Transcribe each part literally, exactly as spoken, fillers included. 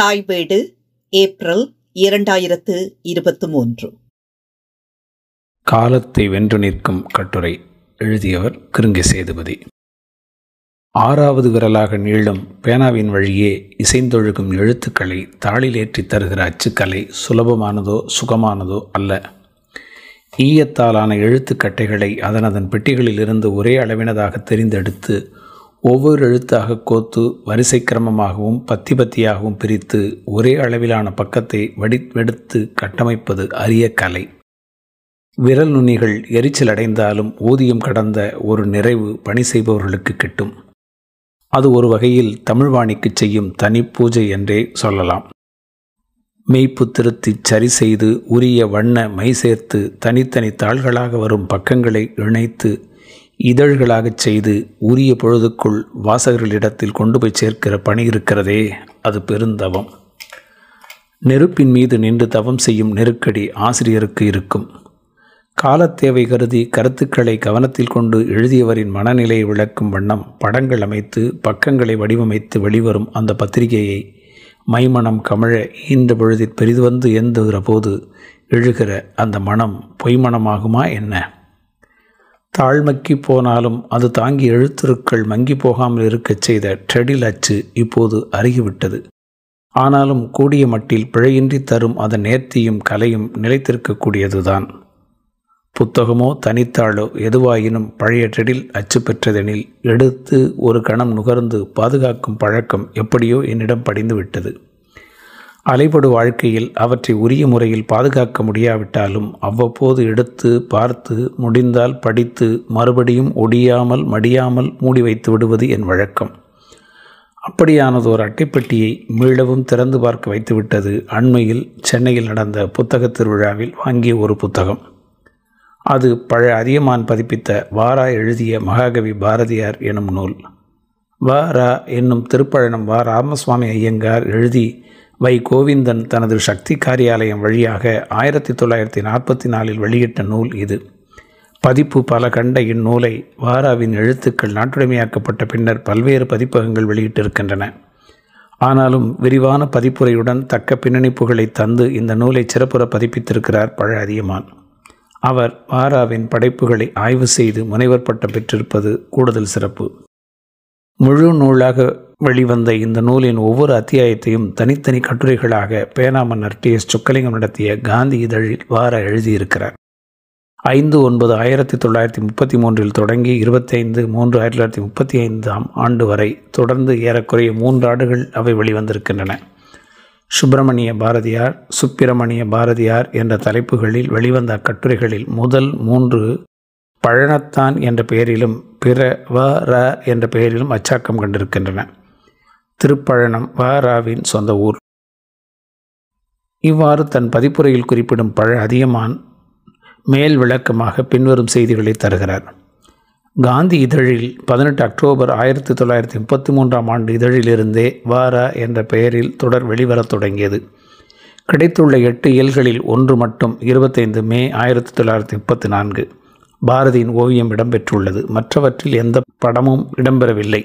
தாய்வேடு, April இரண்டாயிரத்து இருபத்தி மூன்று. காலத்தை வென்று நிற்கும் கட்டுரை. எழுதியவர் கிருங்கை சேதுபதி. ஆறாவது விரலாக நீளும் பேனாவின் வழியே இசைந்தொழுகும் எழுத்துக்களை தாளிலேற்றித் தருகிற அச்சுக்கலை சுலபமானதோ சுகமானதோ அல்ல. ஈயத்தாலான எழுத்துக்கட்டைகளை அதனதன் பெட்டிகளிலிருந்து ஒரே அளவினதாக தெரிந்தெடுத்து ஒவ்வொரு எழுத்தாக கோத்து வரிசை கிரமமாகவும் பத்தி பத்தியாகவும் பிரித்து ஒரே அளவிலான பக்கத்தை வடிவெடுத்து கட்டமைப்பது அரிய கலை. விரல் நுனிகள் எரிச்சல் அடைந்தாலும் ஊதியம் கடந்த ஒரு நிறைவு பணி செய்பவர்களுக்கு கிட்டும். அது ஒரு வகையில் தமிழ்வாணிக்கு செய்யும் தனி பூஜை என்றே சொல்லலாம். மெய்ப்பு திருத்தி சரி செய்து உரிய வண்ண மை சேர்த்து தனித்தனி தாள்களாக வரும் பக்கங்களை இணைத்து இதழ்களாகச் செய்து உரிய பொழுதுக்குள் வாசகர்களிடத்தில் கொண்டு போய் சேர்க்கிற பணி இருக்கிறதே, அது பெருந்தவம். நெருப்பின் மீது நின்று தவம் செய்யும் நெருக்கடி ஆசிரியருக்கு இருக்கும். காலத்தேவை கருதி கருத்துக்களை கவனத்தில் கொண்டு எழுதியவரின் மனநிலையை விளக்கும் வண்ணம் படங்கள் அமைத்து பக்கங்களை வடிவமைத்து வெளிவரும் அந்த பத்திரிகையை மைமனம் கமழ இந்த பொழுதில் பெரிது வந்து எந்துகிற போது எழுகிற அந்த மனம் பொய்மனமாகுமா என்ன? தாழ்மக்கி போனாலும் அது தாங்கி எழுத்துருக்கள் மங்கி போகாமல் இருக்கச் செய்த ட்ரெடில் அச்சு இப்போது அருகிவிட்டது. ஆனாலும் கூடிய மட்டில் பிழையின்றி தரும் அதன் நேர்த்தியும் கலையும் நிலைத்திருக்கக்கூடியதுதான். புத்தகமோ தனித்தாளோ எதுவாயினும் பழைய ட்ரெடில் அச்சு பெற்றதெனில் எடுத்து ஒரு கணம் நுகர்ந்து பாதுகாக்கும் பழக்கம் எப்படியோ என்னிடம் படிந்து விட்டது. அலைபடு வாழ்க்கையில் அவற்றை உரிய முறையில் பாதுகாக்க முடியாவிட்டாலும் அவ்வப்போது எடுத்து பார்த்து முடிந்தால் படித்து மறுபடியும் ஒடியாமல் மடியாமல் மூடி வைத்து விடுவது என் வழக்கம். அப்படியானதோர் அட்டைப்பெட்டியை மீளவும் திறந்து பார்க்க வைத்துவிட்டது அண்மையில் சென்னையில் நடந்த புத்தக திருவிழாவில் வாங்கிய ஒரு புத்தகம். அது பழ அதியமான் பதிப்பித்த வாரா எழுதிய மகாகவி பாரதியார் எனும் நூல். வாரா என்னும் திருப்பழனம் வா ராமசுவாமி ஐயங்கார் எழுதி வை கோவிந்தன் தனது சக்தி காரியாலயம் வழியாக ஆயிரத்தி தொள்ளாயிரத்தி நாற்பத்தி நாலில் வெளியிட்ட நூல் இது. பதிப்பு பல கண்ட இந்நூலை வாராவின் எழுத்துக்கள் நாட்டுடைமையாக்கப்பட்ட பின்னர் பல்வேறு பதிப்பகங்கள் வெளியிட்டிருக்கின்றன. ஆனாலும் விரிவான பதிப்புரையுடன் தக்க பின்னணிப்புகளை தந்து இந்த நூலை சிறப்புற பதிப்பித்திருக்கிறார் பழ அதியமான். அவர் வாராவின் படைப்புகளை ஆய்வு செய்து முனைவர் பட்டம் பெற்றிருப்பது கூடுதல் சிறப்பு. முழு நூலாக வெளிவந்த இந்த நூலின் ஒவ்வொரு அத்தியாயத்தையும் தனித்தனி கட்டுரைகளாக பேனாமன் டி எஸ் சுக்கலிங்கம் நடத்திய காந்தி இதழில் வாரா எழுதியிருக்கிறார். ஐந்து ஒன்பது ஆயிரத்தி தொள்ளாயிரத்தி முப்பத்தி மூன்றில் தொடங்கி இருபத்தைந்து மூன்று ஆயிரத்தி தொள்ளாயிரத்தி முப்பத்தி ஐந்தாம் ஆண்டு வரை தொடர்ந்து ஏறக்குறைய மூன்று ஆண்டுகள் அவை வெளிவந்திருக்கின்றன. சுப்பிரமணிய பாரதியார், சுப்பிரமணிய பாரதியார் என்ற தலைப்புகளில் வெளிவந்த கட்டுரைகளில் முதல் மூன்று பழனத்தான் என்ற பெயரிலும் பிற வ ர என்ற பெயரிலும் அச்சாக்கம் கண்டிருக்கின்றன. திருப்பழனம் வ ராவின் சொந்த ஊர். இவ்வாறு தன் பதிப்புரையில் குறிப்பிடும் பழ அதியமான் மேல் விளக்கமாக பின்வரும் செய்திகளை தருகிறார். காந்தி இதழில் பதினெட்டு அக்டோபர் ஆயிரத்தி தொள்ளாயிரத்தி முப்பத்தி மூன்றாம் ஆண்டு இதழிலிருந்தே வாரா என்ற பெயரில் தொடர் வெளிவரத் தொடங்கியது. கிடைத்துள்ள எட்டு இயல்களில் ஒன்று மட்டும் இருபத்தைந்து மே ஆயிரத்தி தொள்ளாயிரத்தி முப்பத்தி நான்கு பாரதியின் ஓவியம் இடம்பெற்றுள்ளது. மற்றவற்றில் எந்த படமும் இடம்பெறவில்லை.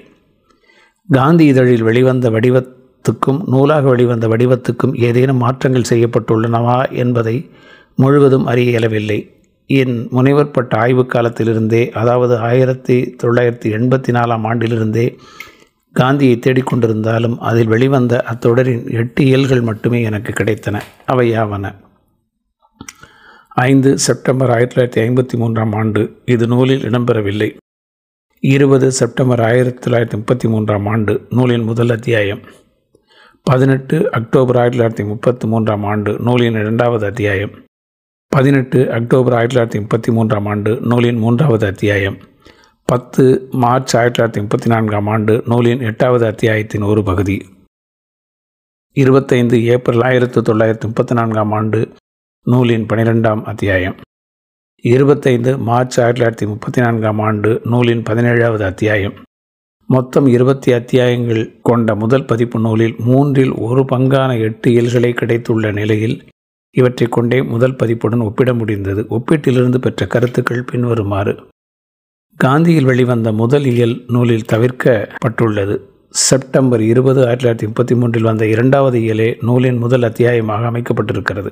காந்தி இதழில் வெளிவந்த வடிவத்துக்கும் நூலாக வெளிவந்த வடிவத்துக்கும் ஏதேனும் மாற்றங்கள் செய்யப்பட்டுள்ளனவா என்பதை முழுவதும் அறிய இயலவில்லை. என் முனைவர் பட்ட ஆய்வு காலத்திலிருந்தே, அதாவது ஆயிரத்தி தொள்ளாயிரத்தி எண்பத்தி நாலாம் ஆண்டிலிருந்தே காந்தியை தேடிக்கொண்டிருந்தாலும் அதில் வெளிவந்த அத்தொடரின் எட்டு இயல்கள் மட்டுமே எனக்கு கிடைத்தன. அவையாவன: ஐந்து செப்டம்பர் ஆயிரத்தி தொள்ளாயிரத்தி ஐம்பத்தி மூன்றாம் ஆண்டு, இது நூலில் இடம்பெறவில்லை. இருபது செப்டம்பர் ஆயிரத்தி தொள்ளாயிரத்தி முப்பத்தி மூன்றாம் ஆண்டு, நூலின் முதல் அத்தியாயம். பதினெட்டு அக்டோபர் ஆயிரத்தி தொள்ளாயிரத்தி முப்பத்தி மூன்றாம் ஆண்டு, நூலின் இரண்டாவது அத்தியாயம். பதினெட்டு அக்டோபர் ஆயிரத்தி தொள்ளாயிரத்தி முப்பத்தி மூன்றாம் ஆண்டு, நூலின் மூன்றாவது அத்தியாயம். பத்து மார்ச் ஆயிரத்தி தொள்ளாயிரத்தி முப்பத்தி நான்காம் ஆண்டு, நூலின் எட்டாவது அத்தியாயத்தின் ஒரு பகுதி. இருபத்தைந்து ஏப்ரல் ஆயிரத்தி தொள்ளாயிரத்தி முப்பத்தி நான்காம் ஆண்டு, நூலின் பனிரெண்டாம் அத்தியாயம். இருபத்தைந்து மார்ச் ஆயிரத்தி தொள்ளாயிரத்தி முப்பத்தி நான்காம் ஆண்டு, நூலின் பதினேழாவது அத்தியாயம். மொத்தம் இருபத்தி அத்தியாயங்கள் கொண்ட முதல் பதிப்பு நூலில் மூன்றில் ஒரு பங்கான எட்டு இயல்களை கிடைத்துள்ள நிலையில் இவற்றை கொண்டே முதல் பதிப்புடன் ஒப்பிட முடிந்தது. ஒப்பீட்டிலிருந்து பெற்ற கருத்துக்கள் பின்வருமாறு. காந்தியில் வெளிவந்த முதல் இயல் நூலில் தவிர்க்கப்பட்டுள்ளது. செப்டம்பர் இருபது ஆயிரத்தி தொள்ளாயிரத்தி முப்பத்தி மூன்றில் வந்த இரண்டாவது இயலே நூலின் முதல் அத்தியாயமாக அமைக்கப்பட்டிருக்கிறது.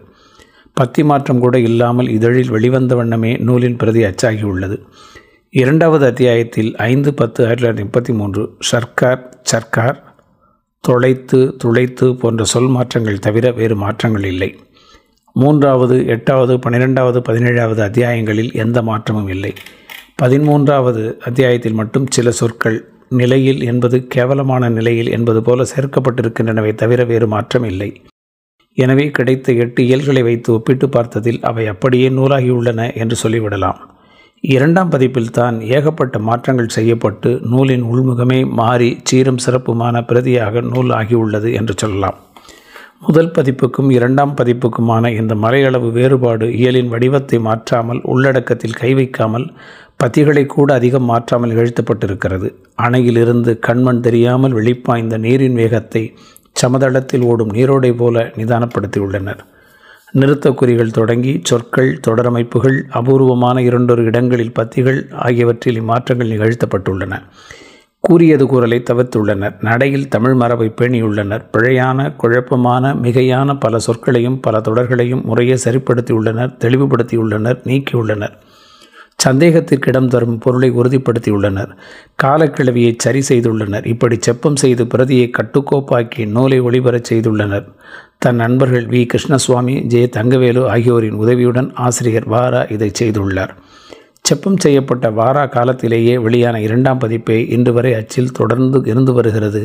பத்தி மாற்றம் கூட இல்லாமல் இதழில் வெளிவந்த வண்ணமே நூலின் பிரதி அச்சாகியுள்ளது. இரண்டாவது அத்தியாயத்தில் ஐந்து பத்து ஆயிரத்தி தொள்ளாயிரத்தி முப்பத்தி மூன்று சர்க்கார் சர்க்கார் தொலைத்து துளைத்து போன்ற சொல் மாற்றங்கள் தவிர வேறு மாற்றங்கள் இல்லை. மூன்றாவது எட்டாவது பன்னிரெண்டாவது பதினேழாவது அத்தியாயங்களில் எந்த மாற்றமும் இல்லை. பதிமூன்றாவது அத்தியாயத்தில் மட்டும் சில சொற்கள் நிலையில் என்பது கேவலமான நிலையில் என்பது போல சேர்க்கப்பட்டிருக்கின்றனவை தவிர வேறு மாற்றம் இல்லை. எனவே கிடைத்த எட்டு இயல்களை வைத்து ஒப்பிட்டு பார்த்ததில் அவை அப்படியே நூலாகியுள்ளன என்று சொல்லிவிடலாம். இரண்டாம் பதிப்பில் தான் ஏகப்பட்ட மாற்றங்கள் செய்யப்பட்டு நூலின் உள்முகமே மாறி சீரும் சிறப்புமான பிரதியாக நூல் ஆகியுள்ளது என்று சொல்லலாம். முதல் பதிப்புக்கும் இரண்டாம் பதிப்புக்குமான இந்த மலையளவு வேறுபாடு இயலின் வடிவத்தை மாற்றாமல் உள்ளடக்கத்தில் கை வைக்காமல் பத்திகளை கூட அதிகம் மாற்றாமல் எழுத்தப்பட்டிருக்கிறது. அணையிலிருந்து கண்மண் தெரியாமல் வெளிப்பாய்ந்த நீரின் வேகத்தை சமதளத்தில் ஓடும் நீரோடை போல நிதானப்படுத்தியுள்ளனர். நிறுத்தக்குறிகள் தொடங்கி சொற்கள் தொடரமைப்புகள் அபூர்வமான இரண்டொரு இடங்களில் பத்திகள் ஆகியவற்றில் இம்மாற்றங்கள் நிகழ்த்தப்பட்டுள்ளன. கூறியது கூறலை தவிர்த்துள்ளனர். நடையில் தமிழ் மரபை பேணியுள்ளனர். பிழையான குழப்பமான மிகையான பல சொற்களையும் பல தொடர்களையும் முறையே சரிப்படுத்தியுள்ளனர், தெளிவுபடுத்தியுள்ளனர், நீக்கியுள்ளனர். சந்தேகத்திற்கிடம் தரும் பொருளை உறுதிப்படுத்தியுள்ளனர். காலக்கிழவியை சரி செய்துள்ளனர். இப்படி செப்பம் செய்து பிரதியை கட்டுக்கோப்பாக்கி நூலை ஒளிபரச் செய்துள்ளனர். தன் நண்பர்கள் வி கிருஷ்ணசுவாமி, ஜே தங்கவேலு ஆகியோரின் உதவியுடன் ஆசிரியர் வாரா இதை செய்துள்ளார். செப்பம் செய்யப்பட்ட வாரா காலத்திலேயே வெளியான இரண்டாம் பதிப்பே இன்று வரை அச்சில் தொடர்ந்து இருந்து வருகிறது.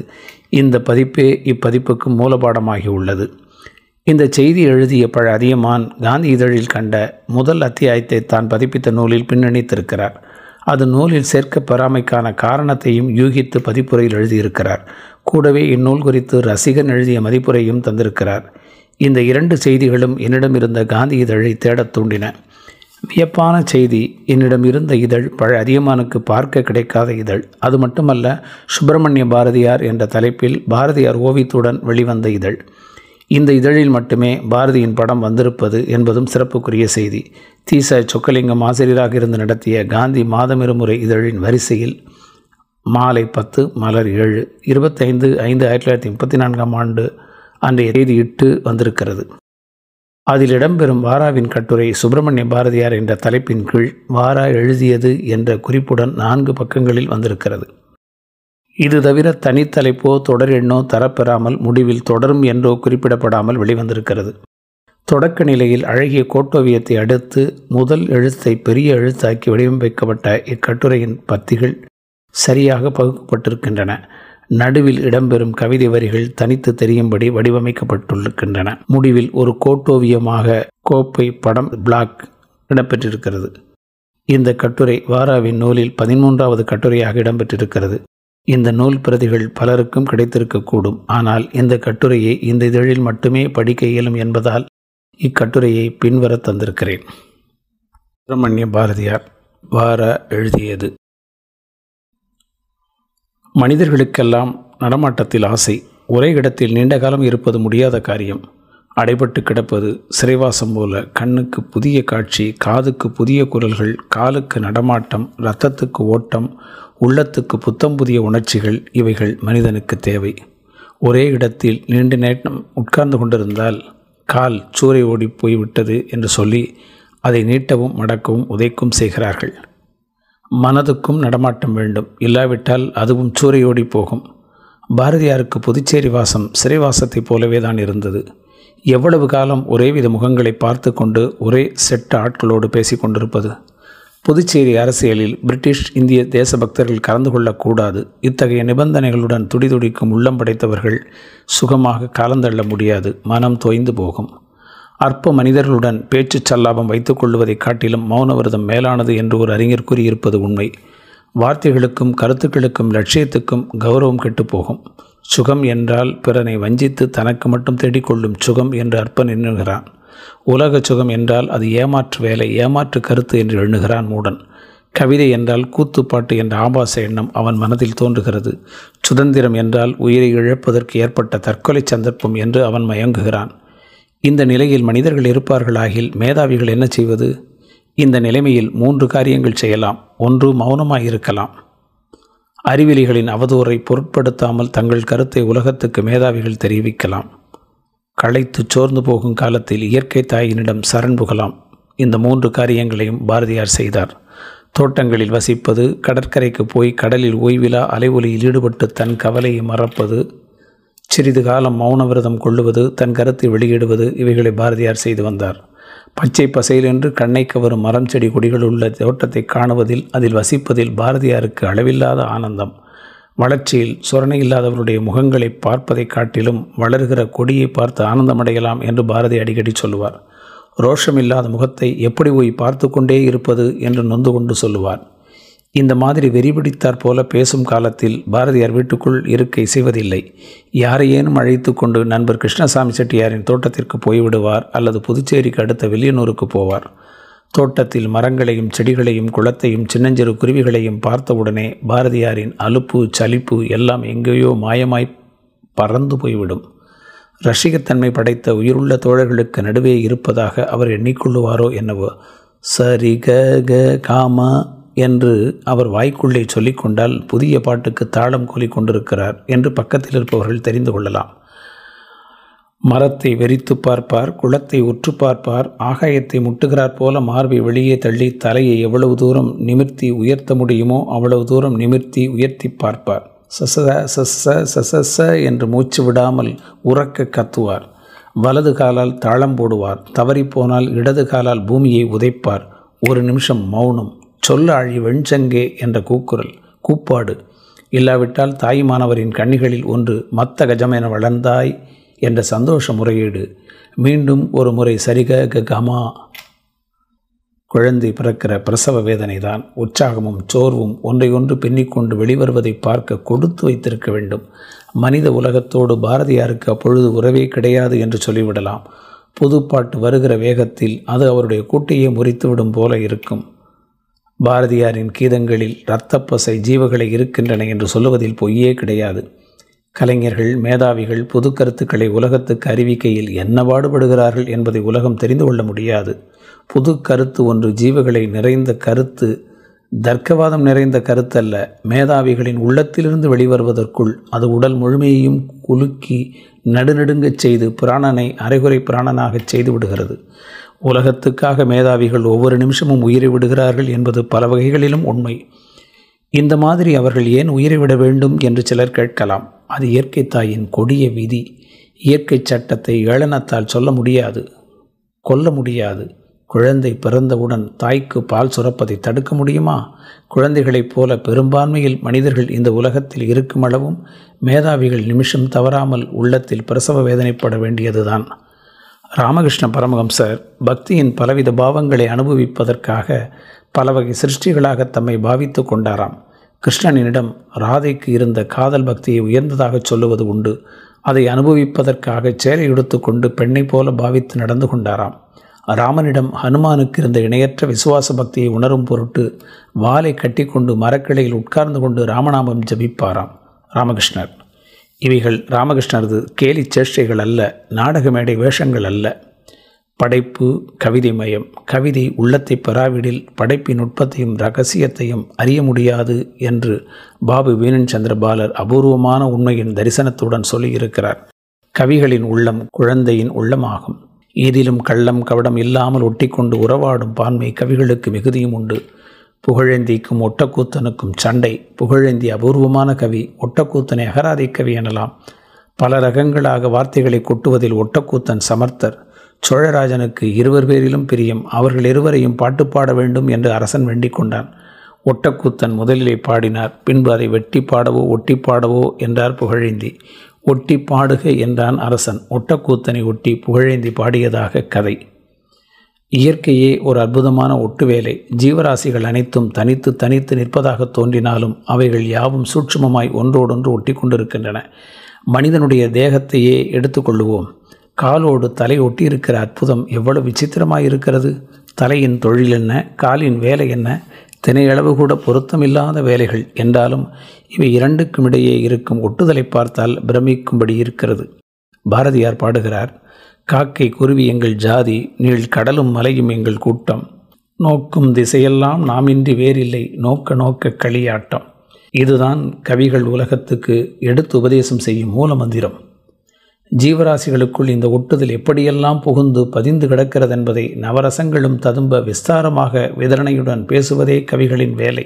இந்த பதிப்பே இப்பதிப்புக்கு மூலபாடமாகி உள்ளது. இந்த செய்தி எழுதிய பழ அதியமான் காந்தி இதழில் கண்ட முதல் அத்தியாயத்தை தான் பதிப்பித்த நூலில் பின்னணித்திருக்கிறார். அது நூலில் சேர்க்க பெறாமைக்கான காரணத்தையும் யூகித்து பதிப்புரையில் எழுதியிருக்கிறார். கூடவே இந்நூல் குறித்து ரசிகன் எழுதிய மதிப்புரையும் தந்திருக்கிறார். இந்த இரண்டு செய்திகளும் என்னிடம் இருந்த காந்தி இதழை தேடத் தூண்டின. வியப்பான செய்தி, என்னிடம் இருந்த இதழ் பழ அதியமானுக்கு பார்க்க கிடைக்காத இதழ். அது மட்டுமல்ல, சுப்பிரமணிய பாரதியார் என்ற தலைப்பில் பாரதியார் ஓவியத்துடன் வெளிவந்த இதழ். இந்த இதழில் மட்டுமே பாரதியின் படம் வந்திருப்பது என்பதும் சிறப்புக்குரிய செய்தி. தீச சொக்கலிங்கம் ஆசிரியராக இருந்து நடத்திய காந்தி மாதமிருமுறை இதழின் வரிசையில் மாலை பத்து மலர் ஏழு இருபத்தைந்து ஐந்து ஆயிரத்தி தொள்ளாயிரத்தி முப்பத்தி நான்காம் ஆண்டு அன்றைய தேதியிட்டு வந்திருக்கிறது. அதில் இடம்பெறும் வாராவின் கட்டுரை சுப்பிரமணிய பாரதியார் என்ற தலைப்பின் கீழ் வாரா எழுதியது என்ற குறிப்புடன் நான்கு பக்கங்களில் வந்திருக்கிறது. இது தவிர தனித்தலைப்போ தொடர் எண்ணோ தரப்பெறாமல் முடிவில் தொடரும் என்றோ குறிப்பிடப்படாமல் வெளிவந்திருக்கிறது. தொடக்க நிலையில் அழகிய கோட்டோவியத்தை அடுத்து முதல் எழுத்தை பெரிய எழுத்தாக்கி வடிவமைக்கப்பட்ட இக்கட்டுரையின் பத்திகள் சரியாக பகுக்கப்பட்டிருக்கின்றன. நடுவில் இடம்பெறும் கவிதை வரிகள் தனித்து தெரியும்படி வடிவமைக்கப்பட்டுள்ளிருக்கின்றன. முடிவில் ஒரு கோட்டோவியமாக கோப்பை படம் பிளாக் இடம்பெற்றிருக்கிறது. இந்த கட்டுரை வாராவின் நூலில் பதிமூன்றாவது கட்டுரையாக இடம்பெற்றிருக்கிறது. இந்த நூல் பிரதிகள் பலருக்கும் கிடைத்திருக்கக்கூடும். ஆனால் இந்த கட்டுரையை இந்த இதழில் மட்டுமே படிக்க இயலும் என்பதால் இக்கட்டுரையை பின்வர தந்திருக்கிறேன். சுப்பிரமணிய பாரதியார் வாரா எழுதியது. மனிதர்களுக்கெல்லாம் நடமாட்டத்தில் ஆசை. ஒரே இடத்தில் நீண்ட காலம் இருப்பது முடியாத காரியம். அடைபட்டு கிடப்பது சிறைவாசம் போல. கண்ணுக்கு புதிய காட்சி, காதுக்கு புதிய குரல்கள், காலுக்கு நடமாட்டம், இரத்தத்துக்கு ஓட்டம், உள்ளத்துக்கு புத்தம் புதிய உணர்ச்சிகள். இவைகள் மனிதனுக்கு தேவை. ஒரே இடத்தில் நீண்ட நேரம் உட்கார்ந்து கொண்டிருந்தால் கால் சூறை ஓடி போய்விட்டது என்று சொல்லி அதை நீட்டவும் மடக்கவும் உதைக்கும் செய்கிறார்கள். மனதுக்கும் நடமாட்டம் வேண்டும். இல்லாவிட்டால் அதுவும் சூறையோடி போகும். பாரதியாருக்கு புதுச்சேரி வாசம் சிறைவாசத்தை போலவே தான் இருந்தது. எவ்வளவு காலம் ஒரேவித முகங்களை பார்த்து கொண்டு ஒரே செட்ட ஆட்களோடு பேசி கொண்டிருப்பது? புதுச்சேரி அரசியலில் பிரிட்டிஷ் இந்திய தேசபக்தர்கள் கலந்து கொள்ளக்கூடாது. இத்தகைய நிபந்தனைகளுடன் துடிதுடிக்கும் உள்ளம் படைத்தவர்கள் சுகமாக காலந்தள்ள முடியாது. மனம் தோய்ந்து போகும். அற்ப மனிதர்களுடன் பேச்சு சல்லாபம் வைத்துக் கொள்வதை காட்டிலும் மௌன விரதம் மேலானது என்று ஒரு அறிஞர் கூறியிருப்பது உண்மை. வார்த்தைகளுக்கும் கருத்துக்களுக்கும் லட்சியத்துக்கும் கௌரவம் கெட்டுப்போகும். சுகம் என்றால் பிறனை வஞ்சித்து தனக்கு மட்டும் தேடிக்கொள்ளும் சுகம் என்று அற்பன் எண்ணுகிறான். உலக சுகம் என்றால் அது ஏமாற்று வேலை, ஏமாற்று கருத்து என்று எண்ணுகிறான் மூடன். கவிதை என்றால் கூத்துப்பாட்டு என்ற ஆபாச எண்ணம் அவன் மனதில் தோன்றுகிறது. சுதந்திரம் என்றால் உயிரை இழப்பதற்கு ஏற்பட்ட தற்கொலை சந்தர்ப்பம் என்று அவன் மயங்குகிறான். இந்த நிலையில் மனிதர்கள் இருப்பார்களாகில் மேதாவிகள் என்ன செய்வது? இந்த நிலைமையில் மூன்று காரியங்கள் செய்யலாம். ஒன்று, மௌனமாயிருக்கலாம். அறிவிலிகளின் அவதூறை பொருட்படுத்தாமல் தங்கள் கருத்தை உலகத்துக்கு மேதாவிகள் தெரிவிக்கலாம். களைத்து சோர்ந்து போகும் காலத்தில் இயற்கை தாயினிடம் சரண் புகலாம். இந்த மூன்று காரியங்களையும் பாரதியார் செய்தார். தோட்டங்களில் வசிப்பது, கடற்கரைக்கு போய் கடலில் ஓய்விலா அலைவொலியில் ஈடுபட்டு தன் கவலையை மறப்பது, சிறிது காலம் மௌன விரதம் கொள்ளுவது, தன் கருத்தை வெளியிடுவது, இவைகளை பாரதியார் செய்து வந்தார். பச்சை பசையிலென்று கண்ணை கவரும் மரம் செடி கொடிகள் உள்ள தோட்டத்தை காணுவதில், அதில் வசிப்பதில் பாரதியாருக்கு அளவில்லாத ஆனந்தம். வளர்ச்சியில் சொரணை இல்லாதவருடைய முகங்களை பார்ப்பதை காட்டிலும் வளர்கிற கொடியை பார்த்து ஆனந்தமடையலாம் என்று பாரதி அடிக்கடி சொல்லுவார். ரோஷமில்லாத முகத்தை எப்படி போய் பார்த்து கொண்டே இருப்பது என்று நொந்து கொண்டு சொல்லுவார். இந்த மாதிரி வெறிபிடித்தார் போல பேசும் காலத்தில் பாரதியார் வீட்டுக்குள் இருக்க இசைவதில்லை. யாரையேனும் அழைத்து கொண்டு நண்பர் கிருஷ்ணசாமி செட்டியாரின் தோட்டத்திற்கு போய்விடுவார் அல்லது புதுச்சேரிக்கு அடுத்த வெளியனூருக்கு போவார். தோட்டத்தில் மரங்களையும் செடிகளையும் குளத்தையும் சின்னஞ்சிறு குருவிகளையும் பார்த்தவுடனே பாரதியாரின் அலுப்பு சலிப்பு எல்லாம் எங்கேயோ மாயமாய் பறந்து போய்விடும். ரசிகத்தன்மை படைத்த உயிருள்ள தோழர்களுக்கு நடுவே இருப்பதாக அவர் எண்ணிக்கொள்ளுவாரோ என்னவோ. சரி க க காமா என்று அவர் வாய்க்குள்ளே சொல்லிக்கொண்டால் புதிய பாட்டுக்கு தாளம் கூலி கொண்டிருக்கிறார் என்று பக்கத்தில் இருப்பவர்கள் தெரிந்து கொள்ளலாம். மரத்தை வெறித்து பார்ப்பார், குளத்தை உற்று பார்ப்பார், ஆகாயத்தை முட்டுகிறார் போல மார்பை வெளியே தள்ளி தலையை எவ்வளவு தூரம் நிமிர்த்தி உயர்த்த முடியுமோ அவ்வளவு தூரம் நிமிர்த்தி உயர்த்தி பார்ப்பார். சச சச சச என்று மூச்சு விடாமல் உறக்க கத்துவார். வலது காலால் தாளம் போடுவார். தவறிப்போனால் இடது காலால் பூமியை உதைப்பார். ஒரு நிமிஷம் மௌனம். சொல்ல அழி வெண்சங்கே என்ற கூக்குரல், கூப்பாடு. இல்லாவிட்டால் தாயுமானவரின் கண்ணிகளில் ஒன்று மத்த கஜம் என வளர்ந்தாய் என்ற சந்தோஷ முறையீடு. மீண்டும் ஒரு முறை சரிக ககமா. குழந்தை பிறக்கிற பிரசவ வேதனை தான். உற்சாகமும் சோர்வும் ஒன்றையொன்று பின்னிக்கொண்டு வெளிவருவதை பார்க்க கொடுத்து வைத்திருக்க வேண்டும். மனித உலகத்தோடு பாரதியாருக்கு அப்பொழுது உறவே கிடையாது என்று சொல்லிவிடலாம். புதுப்பாட்டு வருகிற வேகத்தில் அது அவருடைய கூட்டையே முறித்துவிடும் போல இருக்கும். பாரதியாரின் கீதங்களில் இரத்தப்பசை ஜீவகளை இருக்கின்றன என்று சொல்லுவதில் பொய்யே கிடையாது. கலைஞர்கள் மேதாவிகள் புது கருத்துக்களை உலகத்துக்கு அறிவிக்கையில் என்ன பாடுபடுகிறார்கள் என்பதை உலகம் தெரிந்து கொள்ள முடியாது. புது கருத்து ஒன்று ஜீவகளை நிறைந்த கருத்து, தர்க்கவாதம் நிறைந்த கருத்தல்ல. மேதாவிகளின் உள்ளத்திலிருந்து வெளிவருவதற்குள் அது உடல் முழுமையையும் குலுக்கி நடுநடுங்கச் செய்து பிராணனை அரைகுறை பிராணனாகச் செய்து விடுகிறது. உலகத்துக்காக மேதாவிகள் ஒவ்வொரு நிமிஷமும் உயிரை விடுகிறார்கள் என்பது பல வகைகளிலும் உண்மை. இந்த மாதிரி அவர்கள் ஏன் உயிரை விட வேண்டும் என்று சிலர் கேட்கலாம். அது இயற்கை தாயின் கொடிய விதி. இயற்கை சட்டத்தை ஏளனத்தால் சொல்ல முடியாது, கொல்ல முடியாது. குழந்தை பிறந்தவுடன் தாய்க்கு பால் சுரப்பதை தடுக்க முடியுமா? குழந்தைகளைப் போல பெரும்பான்மையில் மனிதர்கள் இந்த உலகத்தில் இருக்கும் அளவும் மேதாவிகள் நிமிஷம் தவறாமல் உள்ளத்தில் பிரசவ வேதனைப்பட வேண்டியதுதான். ராமகிருஷ்ண பரமஹம்சர் பக்தியின் பலவித பாவங்களை அனுபவிப்பதற்காக பல வகை சிருஷ்டிகளாக தம்மை பாவித்து கொண்டாராம். கிருஷ்ணனிடம் ராதைக்கு இருந்த காதல் பக்தியை உயர்ந்ததாக சொல்லுவது உண்டு. அதை அனுபவிப்பதற்காக சேலை எடுத்து கொண்டு பெண்ணை போல பாவித்து நடந்து கொண்டாராம். ராமனிடம் ஹனுமானுக்கு இருந்த இணையற்ற விசுவாச பக்தியை உணரும் பொருட்டு வாலை கட்டி கொண்டு மரக்கிளையில் உட்கார்ந்து கொண்டு ராமநாமம் ஜபிப்பாராம் ராமகிருஷ்ணர். இவைகள் ராமகிருஷ்ணரது கேலி சேஷ்டைகள் அல்ல, நாடக மேடை வேஷங்கள் அல்ல. படைப்பு கவிதை மயம். கவிதை உள்ளத்தை பெறாவிடில் படைப்பின் நுட்பத்தையும் இரகசியத்தையும் அறிய முடியாது என்று பாபு வீணன் சந்திரபாலர் அபூர்வமான உண்மையின் தரிசனத்துடன் சொல்லியிருக்கிறார். கவிகளின் உள்ளம் குழந்தையின் உள்ளமாகும். ஏதிலும் கள்ளம் கவடம் இல்லாமல் ஒட்டி கொண்டு உறவாடும் பான்மை கவிகளுக்கு மிகுதியும் உண்டு. புகழேந்திக்கும் ஒட்டக்கூத்தனுக்கும் சண்டை. புகழேந்தி அபூர்வமான கவி, ஒட்டக்கூத்தனை அகராதி கவி எனலாம். பல ரகங்களாக வார்த்தைகளை கொட்டுவதில் ஒட்டக்கூத்தன் சமர்த்தர். சோழராஜனுக்கு இருவர் பேரிலும் பிரியம். அவர்கள் இருவரையும் பாட்டு பாட வேண்டும் என்று அரசன் வேண்டிக் கொண்டான். ஒட்டக்கூத்தன் முதலிலே பாடினார். பின்பு அதை வெட்டி பாடவோ ஒட்டி பாடவோ என்றார் புகழேந்தி. ஒட்டி பாடுக என்றான் அரசன். ஒட்டக்கூத்தனை ஒட்டி புகழேந்தி பாடியதாக கதை. இயற்கையே ஒரு அற்புதமான ஒட்டுவேலை. ஜீவராசிகள் அனைத்தும் தனித்து தனித்து நிற்பதாக தோன்றினாலும் அவைகள் யாவும் சூட்சுமமாய் ஒன்றோடொன்று ஒட்டி கொண்டிருக்கின்றன. மனிதனுடைய தேகத்தையே எடுத்துக்கொள்ளுவோம். காலோடு தலை ஒட்டி இருக்கிற அற்புதம் எவ்வளவு விசித்திரமாய் இருக்கிறது! தலையின் தொழில் என்ன, காலின் வேலை என்ன, தினையளவு கூட பொருத்தமில்லாத வேலைகள். என்றாலும் இவை இரண்டுக்கும் இடையே இருக்கும் ஒட்டுதலை பார்த்தால் பிரமிக்கும்படி இருக்கிறது. பாரதியார் பாடுகிறார். காக்கை குருவி எங்கள் ஜாதி, நீள் கடலும் மலையும் எங்கள் கூட்டம், நோக்கும் திசையெல்லாம் நாமின்றி வேறில்லை, நோக்க நோக்க களியாட்டம். இதுதான் கவிகள் உலகத்துக்கு எடுத்து உபதேசம் செய்யும் மூல மந்திரம். ஜீவராசிகளுக்குள் இந்த ஒட்டுதல் எப்படியெல்லாம் புகுந்து பதிந்து கிடக்கிறது என்பதை நவரசங்களும் ததும்ப விஸ்தாரமாக விதரணையுடன் பேசுவதே கவிகளின் வேலை.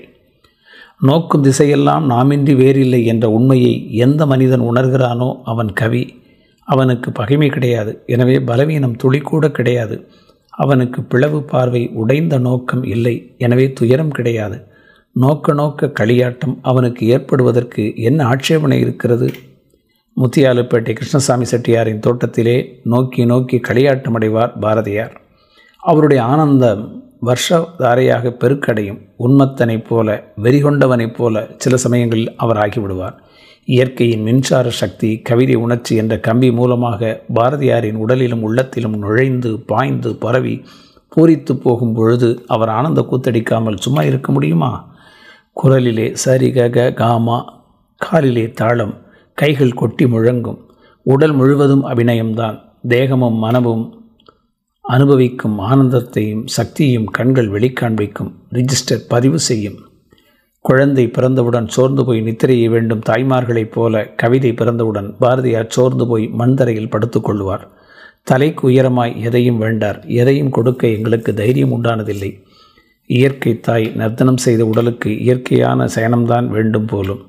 நோக்கும் திசையெல்லாம் நாமின்றி வேறில்லை என்ற உண்மையை எந்த மனிதன் உணர்கிறானோ அவன் கவி. அவனுக்கு பகைமை கிடையாது, எனவே பலவீனம் துளிக்கூட கிடையாது. அவனுக்கு பிளவு பார்வை, உடைந்த நோக்கம் இல்லை, எனவே துயரம் கிடையாது. நோக்க நோக்க களியாட்டம் அவனுக்கு ஏற்படுவதற்கு என்ன ஆட்சேபனை இருக்கிறது? முத்தியாலுப்பேட்டை கிருஷ்ணசாமி செட்டியாரின் தோட்டத்திலே நோக்கி நோக்கி களியாட்டம் அடைவார் பாரதியார். அவருடைய ஆனந்தம் வருஷ தாரையாக பெருக்கடையும். உன்மத்தனைப் போல, வெறிகொண்டவனைப் போல சில சமயங்களில் அவர் ஆகிவிடுவார். இயற்கையின் மின்சார சக்தி கவிதை உணர்ச்சி என்ற கம்பி மூலமாக பாரதியாரின் உடலிலும் உள்ளத்திலும் நுழைந்து பாய்ந்து பரவி பூரித்து போகும் பொழுது அவர் ஆனந்த கூத்தடிக்காமல் சும்மா இருக்க முடியுமா? குரலிலே சரி கக காமா, காலிலே தாளம், கைகள் கொட்டி முழங்கும். உடல் முழுவதும் அபிநயம்தான். தேகமும் மனமும் அனுபவிக்கும் ஆனந்தத்தையும் சக்தியையும் கண்கள் வெளிக்காண்பிக்கும், ரிஜிஸ்டர் பதிவு செய்யும். குழந்தை பிறந்தவுடன் சோர்ந்து போய் நித்திரையை வேண்டும் தாய்மார்களைப் போல கவிதை பிறந்தவுடன் பாரதியார் சோர்ந்து போய் மண்தரையில் படுத்துக்கொள்வார். தலைக்கு உயரமாய் எதையும் வேண்டார். எதையும் கொடுக்க எங்களுக்கு தைரியம் உண்டானதில்லை. இயற்கை தாய் நர்த்தனம் செய்த உடலுக்கு இயற்கையான சயனம்தான் வேண்டும் போலும்.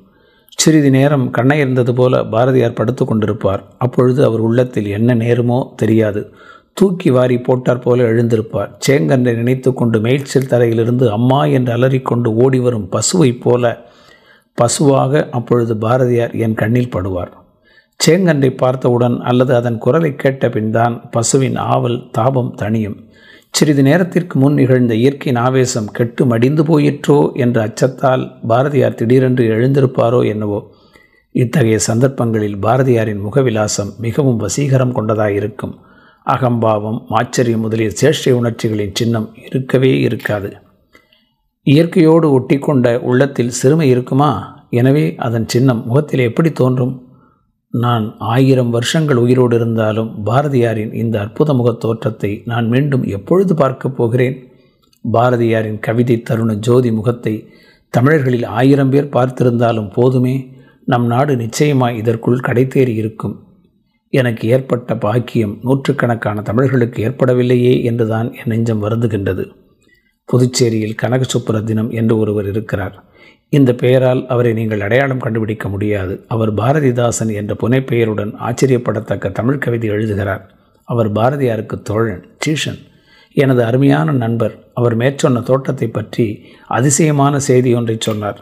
சிறிது நேரம் கண்ணையர்ந்தது போல பாரதியார் படுத்து கொண்டிருப்பார். அப்பொழுது அவர் உள்ளத்தில் என்ன நேருமோ தெரியாது. தூக்கி வாரி போட்டார் போல எழுந்திருப்பார். சேங்கன்றை நினைத்து கொண்டு மேய்ச்சல் தரையிலிருந்து அம்மா என்று அலறிக்கொண்டு ஓடி வரும் பசுவைப் போல பசுவாக அப்பொழுது பாரதியார் என் கண்ணில் படுவார். சேங்கன்றை பார்த்தவுடன் அல்லது அதன் குரலை கேட்ட பின்தான் பசுவின் ஆவல் தாபம் தணியும். சிறிது நேரத்திற்கு முன் நிகழ்ந்த இயற்கையின் ஆவேசம் கெட்டு மடிந்து போயிற்றோ என்ற அச்சத்தால் பாரதியார் திடீரென்று எழுந்திருப்பாரோ என்னவோ. இத்தகைய சந்தர்ப்பங்களில் பாரதியாரின் முகவிலாசம் மிகவும் வசீகரம் கொண்டதாயிருக்கும். அகம்பாவம், ஆச்சரியம் முதலிய சேஷ்டை உணர்ச்சிகளின் சின்னம் இருக்கவே இருக்காது. இயற்கையோடு ஒட்டி கொண்ட உள்ளத்தில் சிறுமை இருக்குமா? எனவே அதன் சின்னம் முகத்தில் எப்படி தோன்றும்? நான் ஆயிரம் வருஷங்கள் உயிரோடு இருந்தாலும் பாரதியாரின் இந்த அற்புத முகத் தோற்றத்தை நான் மீண்டும் எப்பொழுது பார்க்கப் போகிறேன்? பாரதியாரின் கவிதை தருண ஜோதி முகத்தை தமிழர்களில் ஆயிரம் பேர் பார்த்திருந்தாலும் போதுமே, நம் நாடு நிச்சயமாய் இதற்குள் கடைத்தேறி இருக்கும். எனக்கு ஏற்பட்ட பாக்கியம் நூற்றுக்கணக்கான தமிழர்களுக்கு ஏற்படவில்லையே என்றுதான் என் நெஞ்சம் வருந்துகின்றது. புதுச்சேரியில் கனகசுப்ரதினம் என்று ஒருவர் இருக்கிறார். இந்த பெயரால் அவரை நீங்கள் அடையாளம் கண்டுபிடிக்க முடியாது. அவர் பாரதிதாசன் என்ற புனைப்பெயருடன் ஆச்சரியப்படத்தக்க தமிழ் கவிதை எழுதுகிறார். அவர் பாரதியாருக்கு தோழன், சீஷன், எனது அருமையான நண்பர். அவர் மேற்சொன்ன தோட்டத்தை பற்றி அதிசயமான செய்தி ஒன்றை சொன்னார்.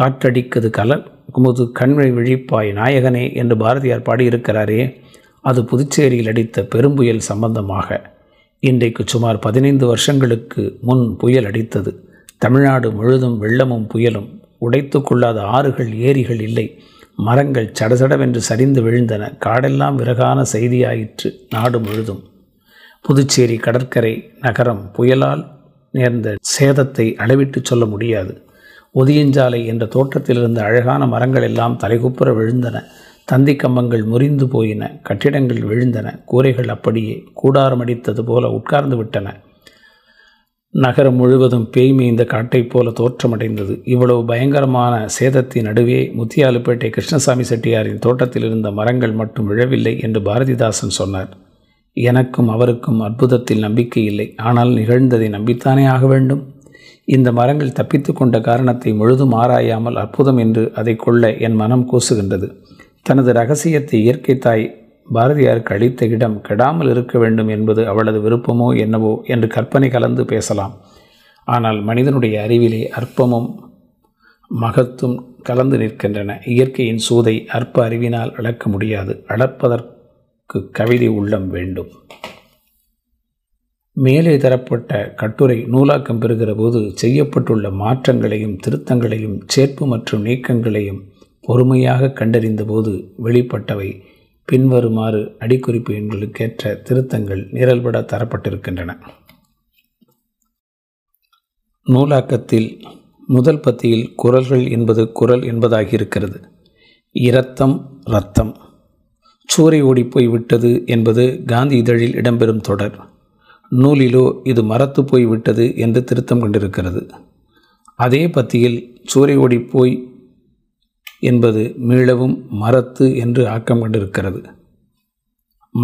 காற்றடிக்குது கல குமுது கண்மை விழிப்பாய் நாயகனே என்று பாரதியார் பாடியிருக்கிறாரே, அது புதுச்சேரியில் அடித்த பெரும்புயல் சம்பந்தமாக. இன்றைக்கு சுமார் பதினைந்து வருஷங்களுக்கு முன் புயல் அடித்தது. தமிழ்நாடு முழுதும் வெள்ளமும் புயலும். உடைத்து கொள்ளாத ஆறுகள், ஏரிகள் இல்லை. மரங்கள் சடசடவென்று சரிந்து விழுந்தன. காடெல்லாம் விறகான செய்தியாயிற்று நாடு முழுதும். புதுச்சேரி கடற்கரை நகரம் புயலால் நேர்ந்த சேதத்தை அளவிட்டு சொல்ல முடியாது. ஒதியஞ்சாலை என்ற தோற்றத்திலிருந்து அழகான மரங்கள் எல்லாம் தலைகுப்புற விழுந்தன. தந்தி கம்பங்கள் முறிந்து போயின. கட்டிடங்கள் விழுந்தன. கூரைகள் அப்படியே கூடாரமடித்தது போல உட்கார்ந்து விட்டன. நகரம் முழுவதும் பேய்மை இந்த காட்டைப் போல தோற்றமடைந்தது. இவ்வளவு பயங்கரமான சேதத்தின் நடுவே முத்தியாலுப்பேட்டை கிருஷ்ணசாமி செட்டியாரின் தோட்டத்தில் இருந்த மரங்கள் மட்டும் விழவில்லை என்று பாரதிதாசன் சொன்னார். எனக்கும் அவருக்கும் அற்புதத்தில் நம்பிக்கை இல்லை. ஆனால் நிகழ்ந்ததை நம்பித்தானே ஆக வேண்டும். இந்த மரங்கள் தப்பித்து கொண்ட காரணத்தை முழுதும் ஆராயாமல் அற்புதம் என்று அதை கொள்ள என் மனம் கூசுகின்றது. தனது ரகசியத்தை இயற்கை தாய் பாரதியாருக்கு அளித்த இடம் கெடாமல் இருக்க வேண்டும் என்பது அவளது விருப்பமோ என்னவோ என்று கற்பனை கலந்து பேசலாம். ஆனால் மனிதனுடைய அறிவிலே அற்பமும் மகத்தும் கலந்து நிற்கின்றன. இயற்கையின் சூதை அற்ப அறிவினால் அளக்க முடியாது. அளப்பதற்கு கவிதை உள்ளம் வேண்டும். மேலே தரப்பட்ட கட்டுரை நூலாக்கம் பெறுகிற போது செய்யப்பட்டுள்ள மாற்றங்களையும் திருத்தங்களையும் சேர்ப்பு மற்றும் நீக்கங்களையும் பொறுமையாக கண்டறிந்தபோது வெளிப்பட்டவை பின்வருமாறு அடிக்குறிப்பு எண்களுக்கேற்ற திருத்தங்கள் நிரல்பட தரப்பட்டிருக்கின்றன. நூலாக்கத்தில் முதல் பத்தியில் குரல்கள் என்பது குரல் என்பதாகியிருக்கிறது. இரத்தம் இரத்தம், சூறை ஓடி போய் விட்டது என்பது காந்தி இதழில் இடம்பெறும் தொடர். நூலிலோ இது மரத்து போய் விட்டது என்று திருத்தம் கொண்டிருக்கிறது. அதே பத்தியில் சூறை ஓடி போய் என்பது மீளவும் மறத்து என்று ஆக்கம் கொண்டிருக்கிறது.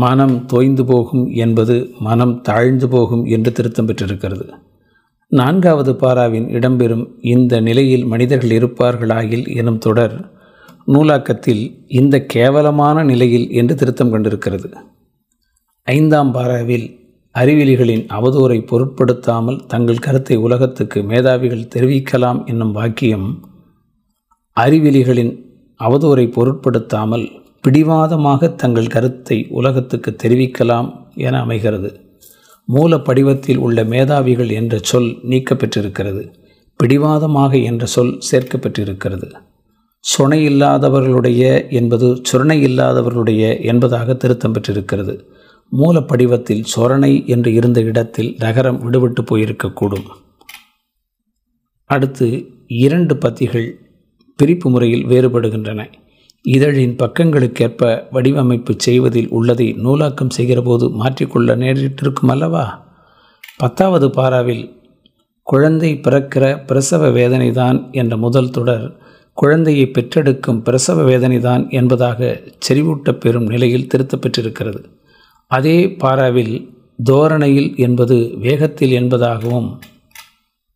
மனம் தோய்ந்து போகும் என்பது மனம் தாழ்ந்து போகும் என்று திருத்தம் பெற்றிருக்கிறது. நான்காவது பாராவின் இடம்பெறும் இந்த நிலையில் மனிதர்கள் இருப்பார்களாயில் எனும் தொடர் நூலாக்கத்தில் இந்த கேவலமான நிலையில் என்று திருத்தம் கொண்டிருக்கிறது. ஐந்தாம் பாராவில் அறிவிலிகளின் அவதூறை பொருட்படுத்தாமல் தங்கள் கருத்தை உலகத்துக்கு மேதாவிகள் தெரிவிக்கலாம் என்னும் வாக்கியம் அறிவிலிகளின் அவதூறை பொருட்படுத்தாமல் பிடிவாதமாக தங்கள் கருத்தை உலகத்துக்கு தெரிவிக்கலாம் என அமைகிறது. மூல படிவத்தில் உள்ள மேதாவிகள் என்ற சொல் நீக்கப்பெற்றிருக்கிறது. பிடிவாதமாக என்ற சொல் சேர்க்கப்பட்டிருக்கிறது. சுனையில்லாதவர்களுடைய என்பது சுரணையில்லாதவர்களுடைய என்பதாக திருத்தம் பெற்றிருக்கிறது. மூலப்படிவத்தில் சொரணை என்று இருந்த இடத்தில் நகரம் விடுபட்டு போயிருக்கக்கூடும். அடுத்து இரண்டு பத்திகள் பிரிப்பு முறையில் வேறுபடுகின்றன. இதழின் பக்கங்களுக்கேற்ப வடிவமைப்பு செய்வதில் உள்ளதை நூலாக்கம் செய்கிறபோது மாற்றிக்கொள்ள நேரிட்டிருக்கும் அல்லவா? பத்தாவது பாராவில் குழந்தை பிறக்கிற பிரசவ வேதனைதான் என்ற முதல் தொடர் குழந்தையை பெற்றெடுக்கும் பிரசவ வேதனைதான் என்பதாக செறிவூட்ட பெறும் நிலையில் திருத்தப்பெற்றிருக்கிறது. அதே பாராவில் தோரணையில் என்பது வேகத்தில் என்பதாகவும்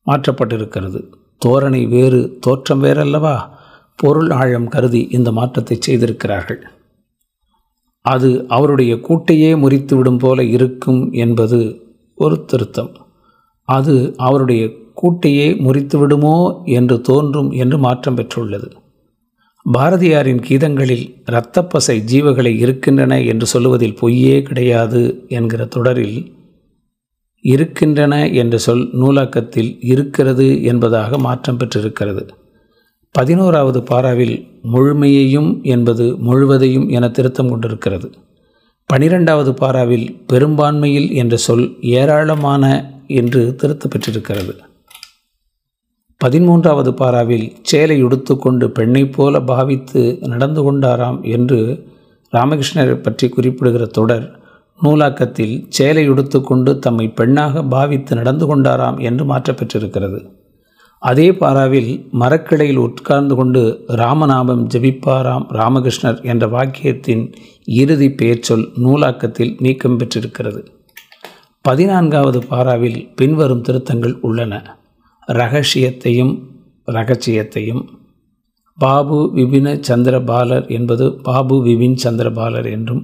மாற்றப்பட்டிருக்கிறது. தோரணை வேறு தோற்றம் வேறல்லவா? பொருள் ஆழம் கருதி இந்த மாற்றத்தை செய்திருக்கிறார்கள். அது அவருடைய கூட்டையே முறித்துவிடும் போல இருக்கும் என்பது ஒரு திருத்தம். அது அவருடைய கூட்டையே முறித்துவிடுமோ என்று தோன்றும் என்று மாற்றம் பெற்றுள்ளது. பாரதியாரின் கீதங்களில் இரத்தப்பசை ஜீவகளை இருக்கின்றன என்று சொல்லுவதில் பொய்யே கிடையாது என்கிற தொடரில் இருக்கின்றன என்ற சொல் நூலாக்கத்தில் இருக்கிறது என்பதாக மாற்றம் பெற்றிருக்கிறது. பதினோராவது பாராவில் முழுமையையும் என்பது முழுவதையும் என திருத்தம் கொண்டிருக்கிறது. பனிரெண்டாவது பாராவில் பெரும்பான்மையில் என்ற சொல் ஏராளமான என்று திருத்தம் பெற்றிருக்கிறது. பதிமூன்றாவது பாராவில் சேலை உடுத்து கொண்டு பெண்ணைப் போல பாவித்து நடந்து கொண்டாராம் என்று ராமகிருஷ்ணரை பற்றி குறிப்பிடுகிற தொடர் நூலாக்கத்தில் சேலை உடுத்து கொண்டு தம்மை பெண்ணாக பாவித்து நடந்து கொண்டாராம் என்று மாற்றப்பெற்றிருக்கிறது. அதே பாராவில் மரக்கிளையில் உட்கார்ந்து கொண்டு ராமநாமம் ஜபிப்பாராம் ராமகிருஷ்ணர் என்ற வாக்கியத்தின் இறுதி பெயர்ச்சொல் நூலாக்கத்தில் நீக்கம் பெற்றிருக்கிறது. பதினான்காவது பாராவில் பின்வரும் திருத்தங்கள் உள்ளன. ரகசியத்தையும் ரகசியத்தையும் பாபு வீண சந்திரபாலர் என்பது பாபு வீண் சந்திரபாலர் என்றும்,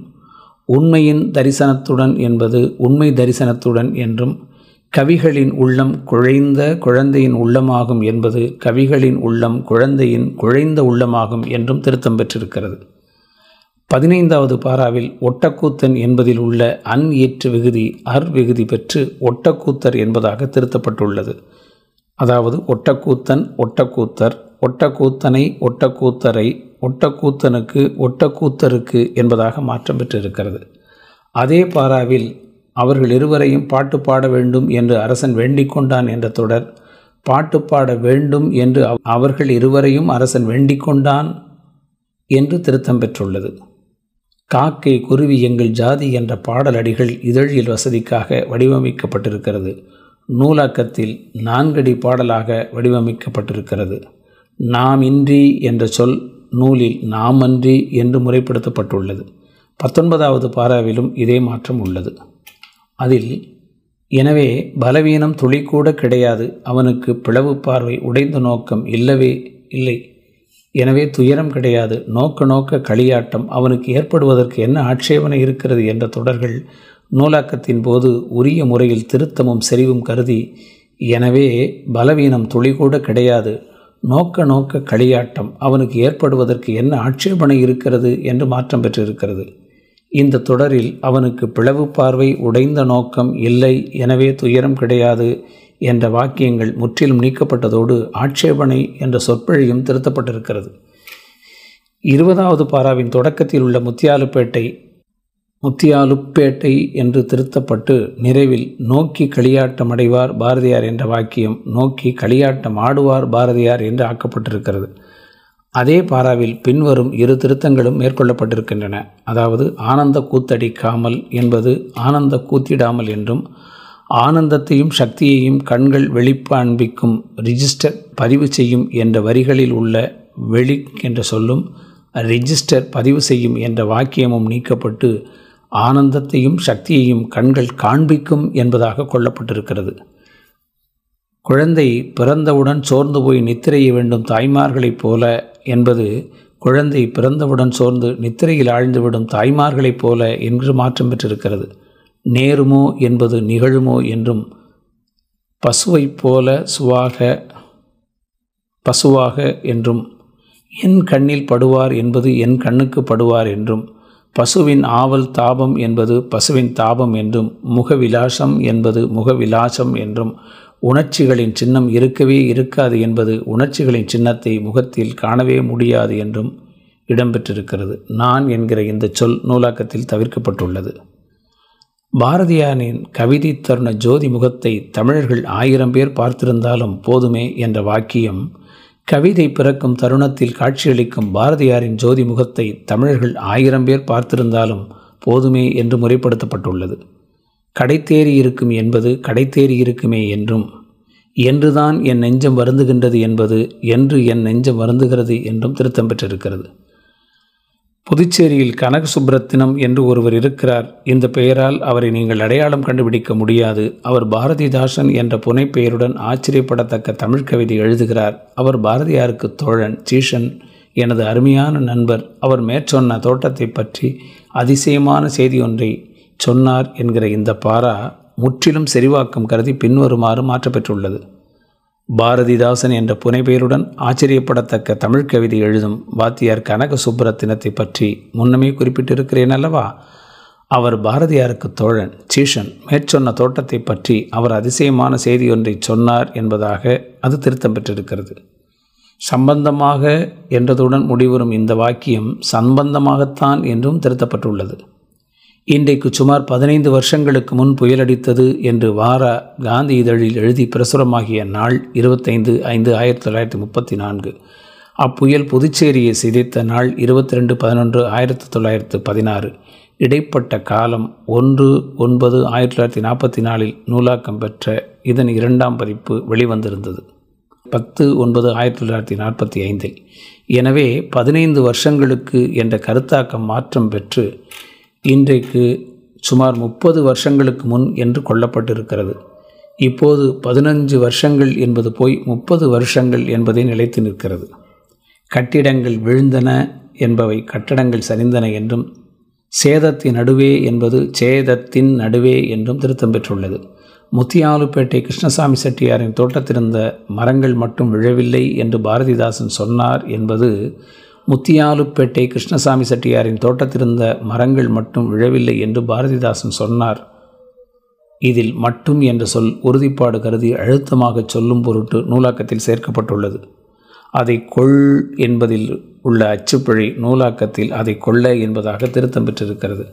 உண்மையின் தரிசனத்துடன் என்பது உண்மை தரிசனத்துடன் என்றும், கவிகளின் உள்ளம் குழைந்த குழந்தையின் உள்ளமாகும் என்பது கவிகளின் உள்ளம் குழந்தையின் குழைந்த உள்ளமாகும் என்றும் திருத்தம் பெற்றிருக்கிறது. பதினைந்தாவது பாராவில் ஒட்டக்கூத்தன் என்பதில் உள்ள அன் ஏற்று விகுதி அர் விகுதி பெற்று ஒட்டக்கூத்தர் என்பதாக திருத்தப்பட்டுள்ளது. அதாவது ஒட்டக்கூத்தன் ஒட்டக்கூத்தர் ஒட்டக்கூத்தனை ஒட்டக்கூத்தரை ஒட்டக்கூத்தனுக்கு ஒட்டக்கூத்தருக்கு என்பதாக மாற்றம் பெற்றிருக்கிறது. அதே பாராவில் அவர்கள் இருவரையும் பாட்டு பாட வேண்டும் என்று அரசன் வேண்டிக் கொண்டான் என்ற தொடர் பாட்டு பாட வேண்டும் என்று அவர்கள் இருவரையும் அரசன் வேண்டிக் கொண்டான் என்று திருத்தம் பெற்றுள்ளது. காக்கை குருவி எங்கள் ஜாதி என்ற பாடலடிகள் இதழில் வசதிக்காக வடிவமைக்கப்பட்டிருக்கிறது. நூலாக்கத்தில் நான்கடி பாடலாக வடிவமைக்கப்பட்டிருக்கிறது. நாம் இன்றி என்ற சொல் நூலில் நாம் அன்றி என்று முறைப்படுத்தப்பட்டுள்ளது. பத்தொன்பதாவது பாராவிலும் இதே மாற்றம் உள்ளது. அதில் எனவே பலவீனம் துளிக்கூட கிடையாது, அவனுக்கு பிளவு பார்வை உடைந்த நோக்கம் இல்லவே இல்லை, எனவே துயரம் கிடையாது, நோக்க நோக்க களியாட்டம், அவனுக்கு ஏற்படுவதற்கு என்ன ஆட்சேபனை இருக்கிறது என்ற தொடர்கள் நூலாக்கத்தின் போது உரிய முறையில் திருத்தமும் செறிவும் கருதி எனவே பலவீனம் துளிகூட கிடையாது, நோக்க நோக்க களியாட்டம், அவனுக்கு ஏற்படுவதற்கு என்ன ஆட்சேபனை இருக்கிறது என்று மாற்றம் பெற்றிருக்கிறது. இந்த தொடரில் அவனுக்கு பிளவு பார்வை உடைந்த நோக்கம் இல்லை, எனவே துயரம் கிடையாது என்ற வாக்கியங்கள் முற்றிலும் நீக்கப்பட்டதோடு ஆட்சேபனை என்ற சொற்பொழியும் திருத்தப்பட்டிருக்கிறது. இருபதாவது பாராவின் தொடக்கத்தில் உள்ள முத்தியாலுப்பேட்டை முத்தியாலுப்பேட்டை என்று திருத்தப்பட்டு நிறைவில் நோக்கி களியாட்டம் அடைவார் பாரதியார் என்ற வாக்கியம் நோக்கி களியாட்டம் ஆடுவார் பாரதியார் என்று ஆக்கப்பட்டிருக்கிறது. அதே பாராவில் பின்வரும் இரு திருத்தங்களும் மேற்கொள்ளப்பட்டிருக்கின்றன. அதாவது ஆனந்த கூத்தடிக்காமல் என்பது ஆனந்த கூத்திடாமல் என்றும், ஆனந்தத்தையும் சக்தியையும் கண்கள் வெளிப்பாண்பிக்கும் ரிஜிஸ்டர் பதிவு செய்யும் என்ற வரிகளில் உள்ள வெளி என்ற சொல்லும் ரிஜிஸ்டர் பதிவு செய்யும் என்ற வாக்கியமும் நீக்கப்பட்டு ஆனந்தத்தையும் சக்தியையும் கண்கள் காண்பிக்கும் என்பதாக கொள்ளப்பட்டிருக்கிறது. குழந்தை பிறந்தவுடன் சோர்ந்து போய் நித்திரையை வேண்டும் தாய்மார்களைப் போல என்பது குழந்தை பிறந்தவுடன் சோர்ந்து நித்திரையில் ஆழ்ந்துவிடும் தாய்மார்களைப் போல என்று மாற்றம் பெற்றிருக்கிறது. நேருமோ என்பது நிகழுமோ என்றும் பசுவைப் போல சுவாக பசுவாக என்றும் என் கண்ணில் படுவார் என்பது என் கண்ணுக்கு படுவார் என்றும் பசுவின் ஆவல் தாபம் என்பது பசுவின் தாபம் என்றும் முகவிலாசம் என்பது முகவிலாசம் என்றும் உணர்ச்சிகளின் சின்னம் இருக்கவே இருக்காது என்பது உணர்ச்சிகளின் சின்னத்தை முகத்தில் காணவே முடியாது என்றும் இடம்பெற்றிருக்கிறது. நான் என்கிற இந்த சொல் நூலாக்கத்தில் தவிர்க்கப்பட்டுள்ளது. பாரதியாரின் கவிதை தருண ஜோதி முகத்தை தமிழர்கள் ஆயிரம் பேர் பார்த்திருந்தாலும் போதுமே என்ற வாக்கியம் கவிதை பிறக்கும் தருணத்தில் காட்சியளிக்கும் பாரதியாரின் ஜோதி முகத்தை தமிழர்கள் ஆயிரம் பேர் பார்த்திருந்தாலும் போதுமே என்று முறைப்படுத்தப்பட்டுள்ளது. கடைத்தேறி இருக்கும் என்பது கடைத்தேறி இருக்குமே என்றும் என்றுதான் என் நெஞ்சம் வருந்துகின்றது என்பது என்று என் நெஞ்சம் வருந்துகிறது என்றும் திருத்தம் பெற்றிருக்கிறது. புதுச்சேரியில் கனகசுப்ரதினம் என்று ஒருவர் இருக்கிறார். இந்த பெயரால் அவரை நீங்கள் அடையாளம் கண்டுபிடிக்க முடியாது. அவர் பாரதிதாசன் என்ற புனை பெயருடன் ஆச்சரியப்படத்தக்க தமிழ் கவிதை எழுதுகிறார். அவர் பாரதியாருக்கு தோழன், சீஷன், எனது அருமையான நண்பர். அவர் மேற்சொன்ன தோட்டத்தை பற்றி அதிசயமான செய்தி ஒன்றை சொன்னார் என்கிற இந்த பாரா முற்றிலும் செறிவாக்கம் கருதி பின்வருமாறு மாற்றப்பெற்றுள்ளது. பாரதிதாசன் என்ற புனைப்பெயருடன் ஆச்சரியப்படத்தக்க தமிழ் கவிதை எழுதும் வாத்தியார் கனகசுப்ரதினத்தை பற்றி முன்னமே குறிப்பிட்டிருக்கிறேன் அல்லவா? அவர் பாரதியாருக்கு தோழன், சீஷன், மேற்சொன்ன தோட்டத்தை பற்றி அவர் அதிசயமான செய்தி ஒன்றை சொன்னார் என்பதாக அது திருத்தம் பெற்றிருக்கிறது. சம்பந்தமாக என்றதுடன் முடிவரும் இந்த வாக்கியம் சம்பந்தமாகத்தான் என்றும் திருத்தப்பட்டுள்ளது. இன்றைக்கு சுமார் பதினைந்து வருஷங்களுக்கு முன் புயலடித்தது என்று வாரா காந்தி இதழில் எழுதி பிரசுரமாகிய நாள் இருபத்தைந்து ஐந்து ஆயிரத்தி தொள்ளாயிரத்தி முப்பத்தி நான்கு. அப்புயல் புதுச்சேரியை சிதைத்த நாள் இருபத்தி ரெண்டு பதினொன்று ஆயிரத்தி தொள்ளாயிரத்து பதினாறு. இடைப்பட்ட காலம் ஒன்று ஒன்பது ஆயிரத்தி தொள்ளாயிரத்தி நாற்பத்தி நாலில் நூலாக்கம் பெற்ற இதன் இரண்டாம் பதிப்பு வெளிவந்திருந்தது பத்து ஒன்பது ஆயிரத்தி தொள்ளாயிரத்தி நாற்பத்தி ஐந்தில். எனவே பதினைந்து வருஷங்களுக்கு என்ற கருத்தாக்கம் மாற்றம் பெற்று இன்றைக்கு சுமார் முப்பது வருஷங்களுக்கு முன் என்று கொள்ளப்பட்டிருக்கிறது. இப்போது பதினஞ்சு வருஷங்கள் என்பது போய் முப்பது வருஷங்கள் என்பதை நிலைத்து நிற்கிறது. கட்டிடங்கள் விழுந்தன என்பவை கட்டடங்கள் சரிந்தன என்றும் சேதத்தின் நடுவே என்பது சேதத்தின் நடுவே என்றும் திருத்தம் பெற்றுள்ளது. முத்தியாலுப்பேட்டை கிருஷ்ணசாமி செட்டியாரின் தோட்டத்திலிருந்த மரங்கள் மட்டும் விழவில்லை என்று பாரதிதாசன் சொன்னார் என்பது முத்தியாலுப்பேட்டை கிருஷ்ணசாமி செட்டியாரின் தோட்டத்திலிருந்த மரங்கள் மட்டும் விழவில்லை என்று பாரதிதாசன் சொன்னார். இதில் மட்டும் என்ற சொல் உறுதிப்பாடு கருதி அழுத்தமாக சொல்லும் பொருட்டு நூலாக்கத்தில் சேர்க்கப்பட்டுள்ளது. அதை கொள் என்பதில் உள்ள அச்சுப்பிழை நூலாக்கத்தில் அதை கொள்ள என்பதாக திருத்தம் பெற்றிருக்கிறது.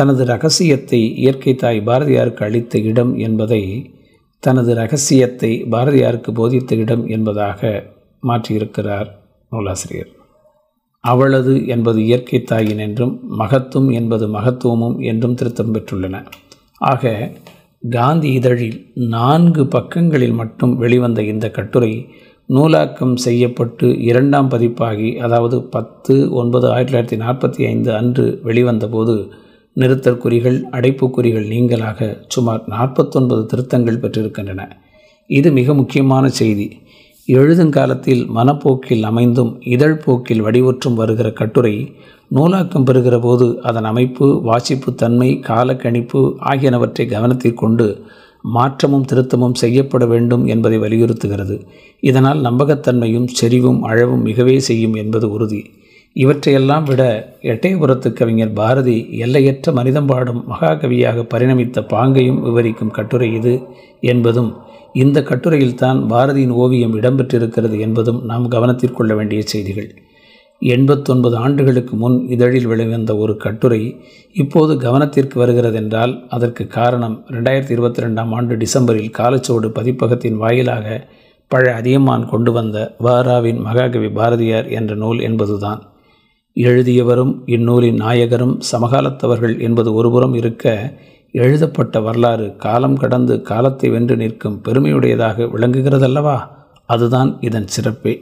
தனது இரகசியத்தை இயற்கை தாய் பாரதியாருக்கு அளித்த இடம் என்பதை தனது இரகசியத்தை பாரதியாருக்கு போதித்த இடம் என்பதாக மாற்றியிருக்கிறார் நூலாசிரியர். அவளது என்பது இயற்கை தாயின் என்றும் மகத்துவம் என்பது மகத்துவமும் என்றும் திருத்தம் பெற்றுள்ளன. ஆக காந்தி இதழில் நான்கு பக்கங்களில் மட்டும் வெளிவந்த இந்த கட்டுரை நூலாக்கம் செய்யப்பட்டு இரண்டாம் பதிப்பாகி, அதாவது பத்து ஒன்பது ஆயிரத்தி தொள்ளாயிரத்தி நாற்பத்தி ஐந்து அன்று வெளிவந்தபோது நிறுத்தற்குறிகள் அடைப்புக்குறிகள் நீங்களாக சுமார் நாற்பத்தொன்பது திருத்தங்கள் பெற்றிருக்கின்றன. இது மிக முக்கியமான செய்தி. எழுதும் காலத்தில் மனப்போக்கில் அமைந்தும் இதழ் போக்கில் வடிவற்றும் வருகிற கட்டுரை நூலாக்கம் பெறுகிற போது அதன் அமைப்பு, வாசிப்பு தன்மை, காலக்கணிப்பு ஆகியனவற்றை கவனத்திற்கொண்டு மாற்றமும் திருத்தமும் செய்யப்பட வேண்டும் என்பதை வலியுறுத்துகிறது. இதனால் நம்பகத்தன்மையும் செறிவும் அழவும் மிகவே செய்யும் என்பது உறுதி. இவற்றையெல்லாம் விட எட்டயபுரத்து கவிஞர் பாரதி எல்லையற்ற மனிதம் பாடும் மகாகவியாக பரிணமித்த பாங்கையும் விவரிக்கும் கட்டுரை இது என்பதும், இந்த கட்டுரையில்தான் பாரதியின் ஓவியம் இடம்பெற்றிருக்கிறது என்பதும் நாம் கவனத்திற்கொள்ள வேண்டிய செய்திகள். எண்பத்தொன்பது ஆண்டுகளுக்கு முன் இதழில் வெளிவந்த ஒரு கட்டுரை இப்போது கவனத்திற்கு வருகிறதென்றால் அதற்கு காரணம் ரெண்டாயிரத்தி இருபத்தி ரெண்டாம் ஆண்டு டிசம்பரில் காலச்சோடு பதிப்பகத்தின் வாயிலாக பழ அதியமான் கொண்டு வந்த வாராவின் மகாகவி பாரதியார் என்ற நூல் என்பதுதான். எழுதியவரும் இந்நூலின் நாயகரும் சமகாலத்தவர்கள் என்பது ஒருபுறம் இருக்க, எழுதப்பட்ட வரலாறு காலம் கடந்து காலத்தை வென்று நிற்கும் பெருமையுடையதாக விளங்குகிறதல்லவா? அதுதான் இதன் சிறப்பே.